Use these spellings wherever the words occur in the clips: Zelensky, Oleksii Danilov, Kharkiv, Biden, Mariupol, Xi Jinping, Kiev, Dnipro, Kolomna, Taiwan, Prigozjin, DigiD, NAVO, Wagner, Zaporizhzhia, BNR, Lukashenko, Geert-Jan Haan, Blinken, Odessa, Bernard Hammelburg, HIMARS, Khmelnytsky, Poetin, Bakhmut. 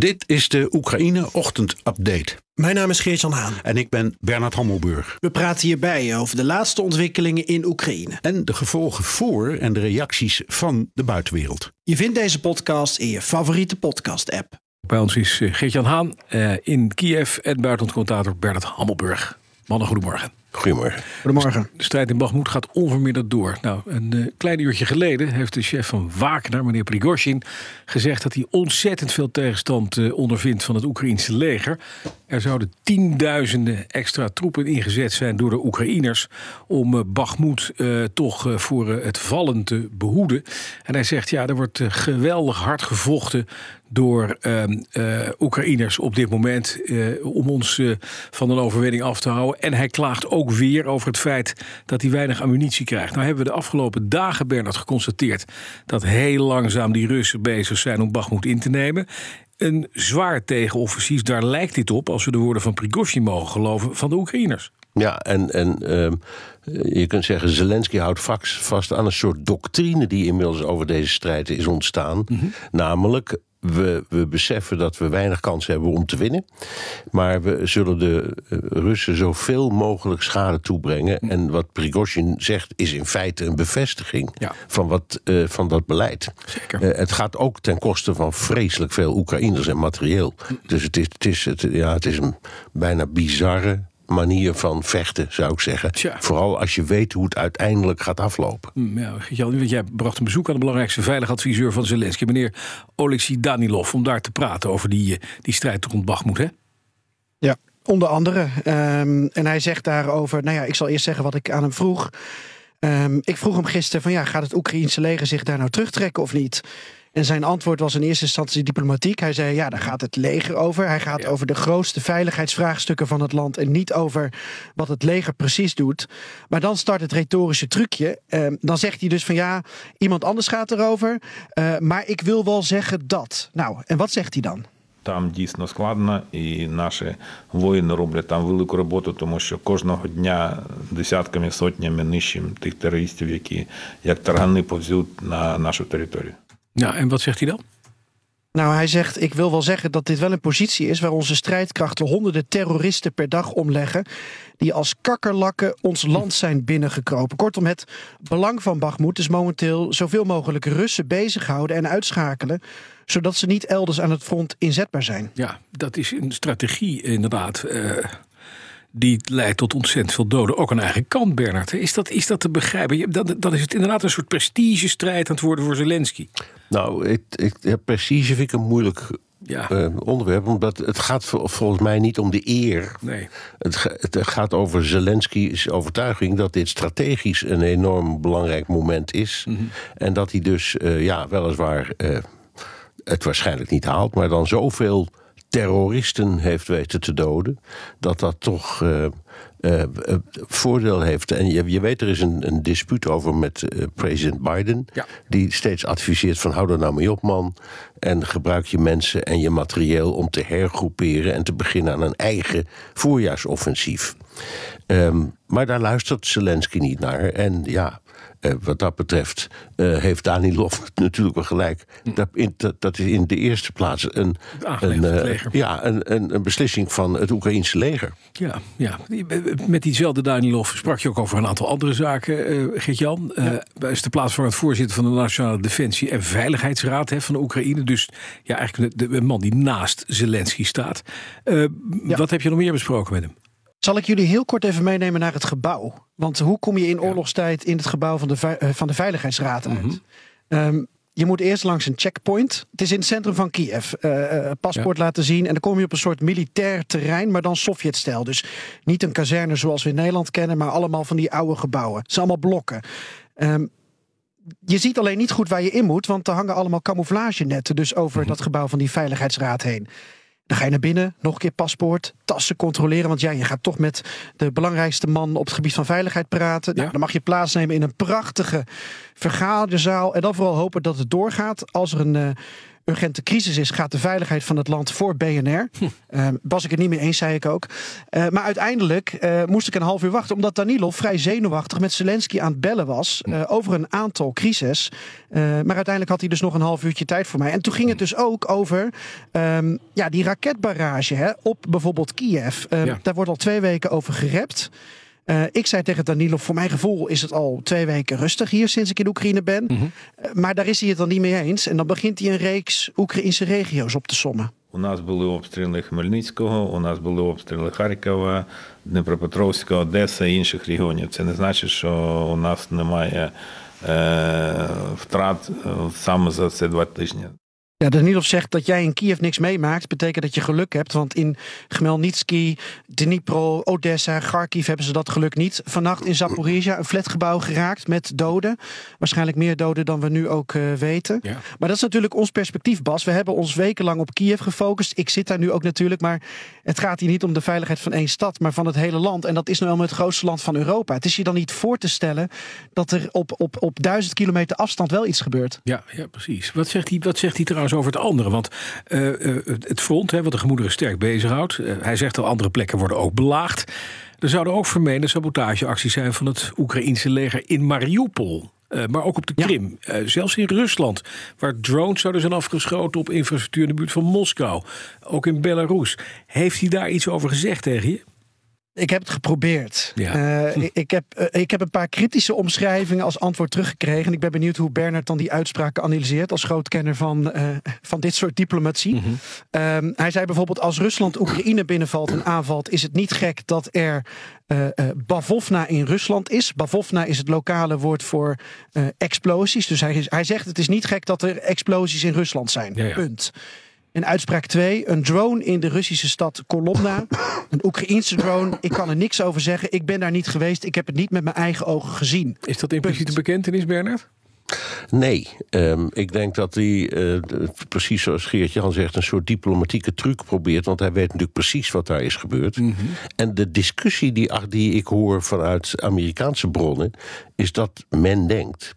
Dit is de Oekraïne-ochtend-update. Mijn naam is Geert-Jan Haan. En ik ben Bernard Hammelburg. We praten hierbij over de laatste ontwikkelingen in Oekraïne. En de gevolgen voor en de reacties van de buitenwereld. Je vindt deze podcast in je favoriete podcast-app. Bij ons is Geert-Jan Haan in Kiev en buitenlandcommentator Bernard Hammelburg. Mannen, goedemorgen. Goedemorgen. Goedemorgen. De strijd in Bakhmut gaat onverminderd door. Nou, een klein uurtje geleden heeft de chef van Wagner, meneer Prigozjin, gezegd dat hij ontzettend veel tegenstand ondervindt van het Oekraïense leger. Er zouden 10.000 extra troepen ingezet zijn door de Oekraïners om Bakhmut toch voor het vallen te behoeden. En hij zegt, ja, er wordt geweldig hard gevochten door Oekraïners op dit moment om ons van een overwinning af te houden. En hij klaagt ook weer over het feit dat hij weinig ammunitie krijgt. Nou hebben we de afgelopen dagen, Bernard, geconstateerd dat heel langzaam die Russen bezig zijn om Bakhmut in te nemen. Een zwaar tegenoffensief, daar lijkt dit op, als we de woorden van Prigozjin mogen geloven, van de Oekraïners. Ja, je kunt zeggen, Zelensky houdt vast aan een soort doctrine die inmiddels over deze strijd is ontstaan. Mm-hmm. Namelijk, we beseffen dat we weinig kans hebben om te winnen. Maar we zullen de Russen zoveel mogelijk schade toebrengen. Mm-hmm. En wat Prigozjin zegt is in feite een bevestiging van dat beleid. Zeker. Het gaat ook ten koste van vreselijk veel Oekraïners en materieel. Mm-hmm. Dus het is een bijna bizarre manier van vechten, zou ik zeggen. Tja. Vooral als je weet hoe het uiteindelijk gaat aflopen. Ja, jij bracht een bezoek aan de belangrijkste veiligheidsadviseur van Zelensky, meneer Oleksii Danilov, om daar te praten over die strijd rond Bakhmut, hè? Ja, onder andere. En hij zegt daarover, ik zal eerst zeggen wat ik aan hem vroeg. Ik vroeg hem gisteren van, gaat het Oekraïense leger zich daar nou terugtrekken of niet? En zijn antwoord was in eerste instantie diplomatiek. Hij zei, daar gaat het leger over. Hij gaat over de grootste veiligheidsvraagstukken van het land en niet over wat het leger precies doet. Maar dan start het retorische trucje. Dan zegt hij dus van, iemand anders gaat erover. Maar ik wil wel zeggen dat. Nou, en wat zegt hij dan? Там дійсно складно, і наші воїни роблять там велику роботу, тому що кожного дня десятками, сотнями нищимо тих терористів, які як таргани повзуть на нашу територію. Nou, en wat zegt hij dan? Nou, hij zegt, ik wil wel zeggen dat dit wel een positie is waar onze strijdkrachten honderden terroristen per dag omleggen, die als kakkerlakken ons land zijn binnengekropen. Kortom, het belang van Bakhmut is momenteel zoveel mogelijk Russen bezighouden en uitschakelen, zodat ze niet elders aan het front inzetbaar zijn. Ja, dat is een strategie inderdaad. Die leidt tot ontzettend veel doden, ook aan eigen kant, Bernard. Is dat te begrijpen? Dan is het inderdaad een soort prestigestrijd aan het worden voor Zelensky. Nou, prestige vind ik een moeilijk onderwerp. Omdat het gaat volgens mij niet om de eer. Nee. Het gaat over Zelensky's overtuiging dat dit strategisch een enorm belangrijk moment is. Mm-hmm. En dat hij dus weliswaar het waarschijnlijk niet haalt, maar dan zoveel terroristen heeft weten te doden, dat toch voordeel heeft. En je weet, er is een dispuut over met president Biden, die steeds adviseert van hou er nou mee op, man, en gebruik je mensen en je materieel om te hergroeperen en te beginnen aan een eigen voorjaarsoffensief. Maar daar luistert Zelensky niet naar. En wat dat betreft heeft Danilov natuurlijk wel gelijk. Dat is in de eerste plaats een beslissing van het Oekraïense leger. Ja. Met diezelfde Danilov sprak je ook over een aantal andere zaken, Geert-Jan. Hij is de plaatsvervangend voorzitter van de Nationale Defensie- en Veiligheidsraad van de Oekraïne. Dus eigenlijk de man die naast Zelensky staat. Wat heb je nog meer besproken met hem? Zal ik jullie heel kort even meenemen naar het gebouw? Want hoe kom je in oorlogstijd in het gebouw van de Veiligheidsraad uit? Mm-hmm. Je moet eerst langs een checkpoint. Het is in het centrum van Kiev. Paspoort laten zien. En dan kom je op een soort militair terrein, maar dan Sovjet-stijl. Dus niet een kazerne zoals we in Nederland kennen, maar allemaal van die oude gebouwen. Het zijn allemaal blokken. Je ziet alleen niet goed waar je in moet, want er hangen allemaal camouflagenetten dus over dat gebouw van die Veiligheidsraad heen. Dan ga je naar binnen, nog een keer paspoort, tassen controleren. Want je gaat toch met de belangrijkste man op het gebied van veiligheid praten. Nou, dan mag je plaatsnemen in een prachtige vergaderzaal. En dan vooral hopen dat het doorgaat. Als er een urgente crisis is, gaat de veiligheid van het land voor BNR. Was ik het niet mee eens, zei ik ook. Maar uiteindelijk moest ik een half uur wachten, omdat Danilov vrij zenuwachtig met Zelensky aan het bellen was over een aantal crises. Maar uiteindelijk had hij dus nog een half uurtje tijd voor mij. En toen ging het dus ook over die raketbarrage op bijvoorbeeld Kiev. Daar wordt al 2 weken over gerept. Ik zei tegen Danilov, voor mijn gevoel is het al 2 weken rustig hier sinds ik in Oekraïne ben. Maar daar is hij het dan niet mee eens. En dan begint hij een reeks Oekraïnse regio's op te sommen. У нас були обстріли Хмельницького, у нас були обстріли Харкова, Дніпропетровська, Одеса і інших регіонів. Це не значить, що у нас немає втрат саме за ці 2 тижні. Ja, Danilov zegt dat jij in Kiev niks meemaakt, betekent dat je geluk hebt. Want in Khmelnytsky, Dnipro, Odessa, Kharkiv hebben ze dat geluk niet. Vannacht in Zaporizhzhia een flatgebouw geraakt met doden. Waarschijnlijk meer doden dan we nu ook weten. Ja. Maar dat is natuurlijk ons perspectief, Bas. We hebben ons wekenlang op Kiev gefocust. Ik zit daar nu ook natuurlijk. Maar het gaat hier niet om de veiligheid van één stad, maar van het hele land. En dat is nou wel het grootste land van Europa. Het is je dan niet voor te stellen dat er op 1000 kilometer afstand wel iets gebeurt. Ja, precies. Wat zegt hij trouwens over het andere? Want het front, wat de gemoederen sterk bezighoudt, hij zegt dat andere plekken worden ook belaagd. Er zouden ook vermeende sabotageacties zijn van het Oekraïense leger in Mariupol. Maar ook op de Krim. Zelfs in Rusland, waar drones zouden zijn afgeschoten op infrastructuur in de buurt van Moskou. Ook in Belarus. Heeft hij daar iets over gezegd tegen je? Ik heb het geprobeerd. Ik heb een paar kritische omschrijvingen als antwoord teruggekregen. En ik ben benieuwd hoe Bernard dan die uitspraken analyseert als groot kenner van dit soort diplomatie. Hij zei bijvoorbeeld, als Rusland Oekraïne binnenvalt en aanvalt, is het niet gek dat er Bavovna in Rusland is. Bavovna is het lokale woord voor explosies. Dus hij zegt, het is niet gek dat er explosies in Rusland zijn. Ja. Punt. En uitspraak 2, een drone in de Russische stad Kolomna. Een Oekraïense drone, ik kan er niks over zeggen. Ik ben daar niet geweest, ik heb het niet met mijn eigen ogen gezien. Is dat impliciet een bekentenis, Bernard? Nee, ik denk dat hij, precies zoals Geert-Jan zegt, een soort diplomatieke truc probeert. Want hij weet natuurlijk precies wat daar is gebeurd. En de discussie die ik hoor vanuit Amerikaanse bronnen, is dat men denkt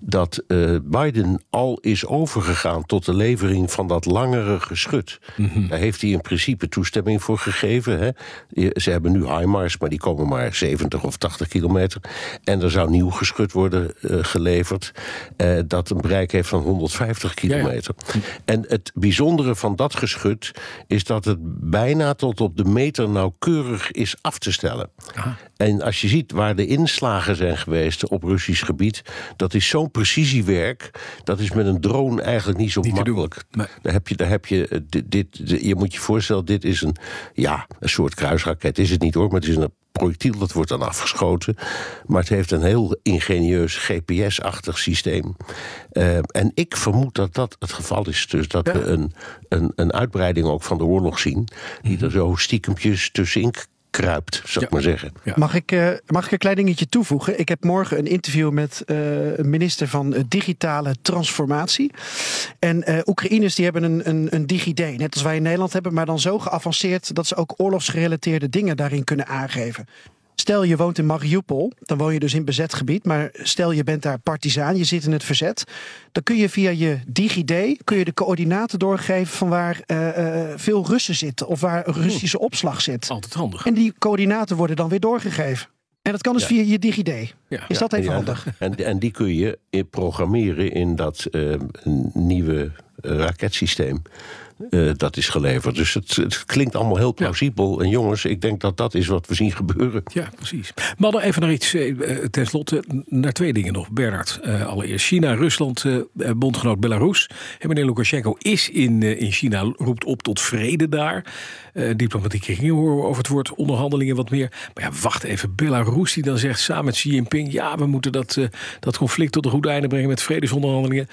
dat Biden al is overgegaan tot de levering van dat langere geschut. Daar heeft hij in principe toestemming voor gegeven. Hè. Ze hebben nu HIMARS, maar die komen maar 70 of 80 kilometer. En er zou nieuw geschut worden geleverd dat een bereik heeft van 150 kilometer. Ja. En het bijzondere van dat geschut is dat het bijna tot op de meter nauwkeurig is af te stellen. Aha. En als je ziet waar de inslagen zijn geweest op Russisch gebied, dat is zo'n precisiewerk, dat is met een drone eigenlijk niet zo makkelijk. Je moet je voorstellen, dit is een soort kruisraket. Is het niet hoor, maar het is een projectiel, dat wordt dan afgeschoten. Maar het heeft een heel ingenieus GPS-achtig systeem. En ik vermoed dat dat het geval is. Dus dat we een uitbreiding ook van de oorlog zien, die er zo stiekempjes tussenin kruipt, zou ik maar zeggen. Ja. Mag ik een klein dingetje toevoegen? Ik heb morgen een interview met een minister van Digitale Transformatie. En Oekraïners die hebben een DigiD, net als wij in Nederland hebben, maar dan zo geavanceerd dat ze ook oorlogsgerelateerde dingen daarin kunnen aangeven. Stel je woont in Mariupol, dan woon je dus in bezet gebied, maar stel je bent daar partizaan, je zit in het verzet, dan kun je via je DigiD de coördinaten doorgeven van waar veel Russen zitten of waar een Russische opslag zit. Altijd handig. En die coördinaten worden dan weer doorgegeven. En dat kan dus via je DigiD. Ja. Is dat even handig? En die kun je programmeren in dat nieuwe raketsysteem. Dat is geleverd. Dus het klinkt allemaal heel plausibel. Ja. En jongens, ik denk dat dat is wat we zien gebeuren. Ja, precies. Maar dan even naar iets, ten slotte, naar 2 dingen nog. Bernard, allereerst China, Rusland, bondgenoot Belarus. En meneer Lukashenko is in China, roept op tot vrede daar. Diplomatieke kringen horen we over het woord, onderhandelingen wat meer. Maar ja, wacht even, Belarus die dan zegt samen met Xi Jinping, we moeten dat conflict tot een goed einde brengen met vredesonderhandelingen.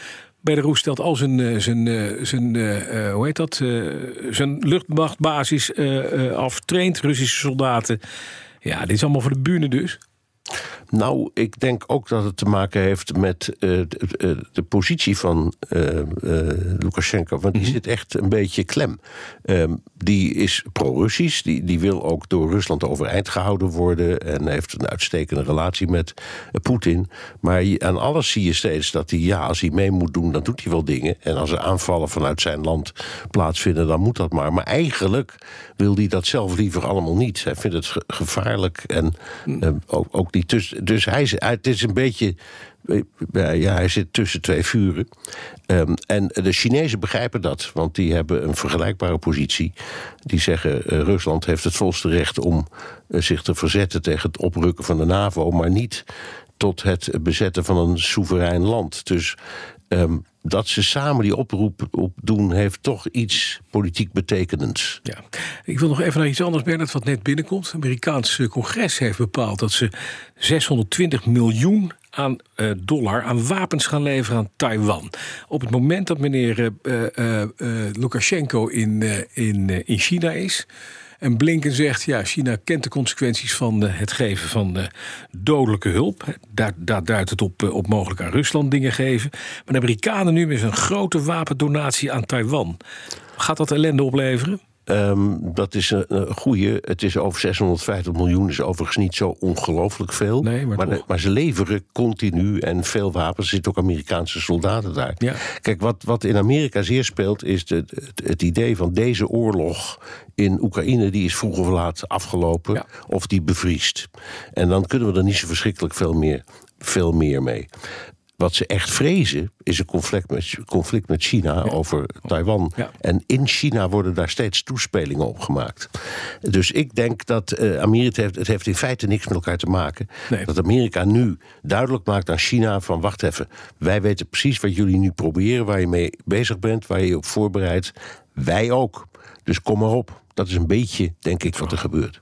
Belarus stelt al zijn luchtmachtbasis af, traint Russische soldaten. Ja, dit is allemaal voor de bühne dus. Nou, ik denk ook dat het te maken heeft met de positie van Lukashenko. Want die zit echt een beetje klem. Die is pro-Russisch. Die wil ook door Rusland overeind gehouden worden. En heeft een uitstekende relatie met Poetin. Maar aan alles zie je steeds dat hij, ja, als hij mee moet doen, dan doet hij wel dingen. En als er aanvallen vanuit zijn land plaatsvinden, dan moet dat maar. Maar eigenlijk wil hij dat zelf liever allemaal niet. Hij vindt het gevaarlijk en ook niet. Dus het is een beetje, ja, hij zit tussen twee vuren. En de Chinezen begrijpen dat, want die hebben een vergelijkbare positie. Die zeggen, Rusland heeft het volste recht om zich te verzetten tegen het oprukken van de NAVO, maar niet tot het bezetten van een soeverein land. Dus dat ze samen die oproep doen, heeft toch iets politiek betekenends. Ja. Ik wil nog even naar iets anders, Bernard, wat net binnenkomt. Het Amerikaanse congres heeft bepaald dat ze $620 miljoen aan dollar aan wapens gaan leveren aan Taiwan. Op het moment dat meneer Lukashenko in China is en Blinken zegt, ja, China kent de consequenties van het geven van dodelijke hulp. Daar duidt het op mogelijk aan Rusland dingen geven. Maar de Amerikanen nu met een grote wapendonatie aan Taiwan. Gaat dat ellende opleveren? Dat is een goeie. Het is over 650 miljoen, is overigens niet zo ongelooflijk veel. Nee, maar ze leveren continu en veel wapens. Er zitten ook Amerikaanse soldaten daar. Ja. Kijk, wat in Amerika zeer speelt, is het idee van deze oorlog in Oekraïne, die is vroeg of laat afgelopen, ja, of die bevriest. En dan kunnen we er niet zo verschrikkelijk veel meer mee. Wat ze echt vrezen is een conflict met China, ja, over Taiwan. Ja. En in China worden daar steeds toespelingen op gemaakt. Dus ik denk dat Amerika... Het heeft in feite niks met elkaar te maken. Nee. Dat Amerika nu duidelijk maakt aan China van, wacht even, wij weten precies wat jullie nu proberen, waar je mee bezig bent, waar je je op voorbereidt. Wij ook. Dus kom maar op. Dat is een beetje, denk ik, wat er gebeurt.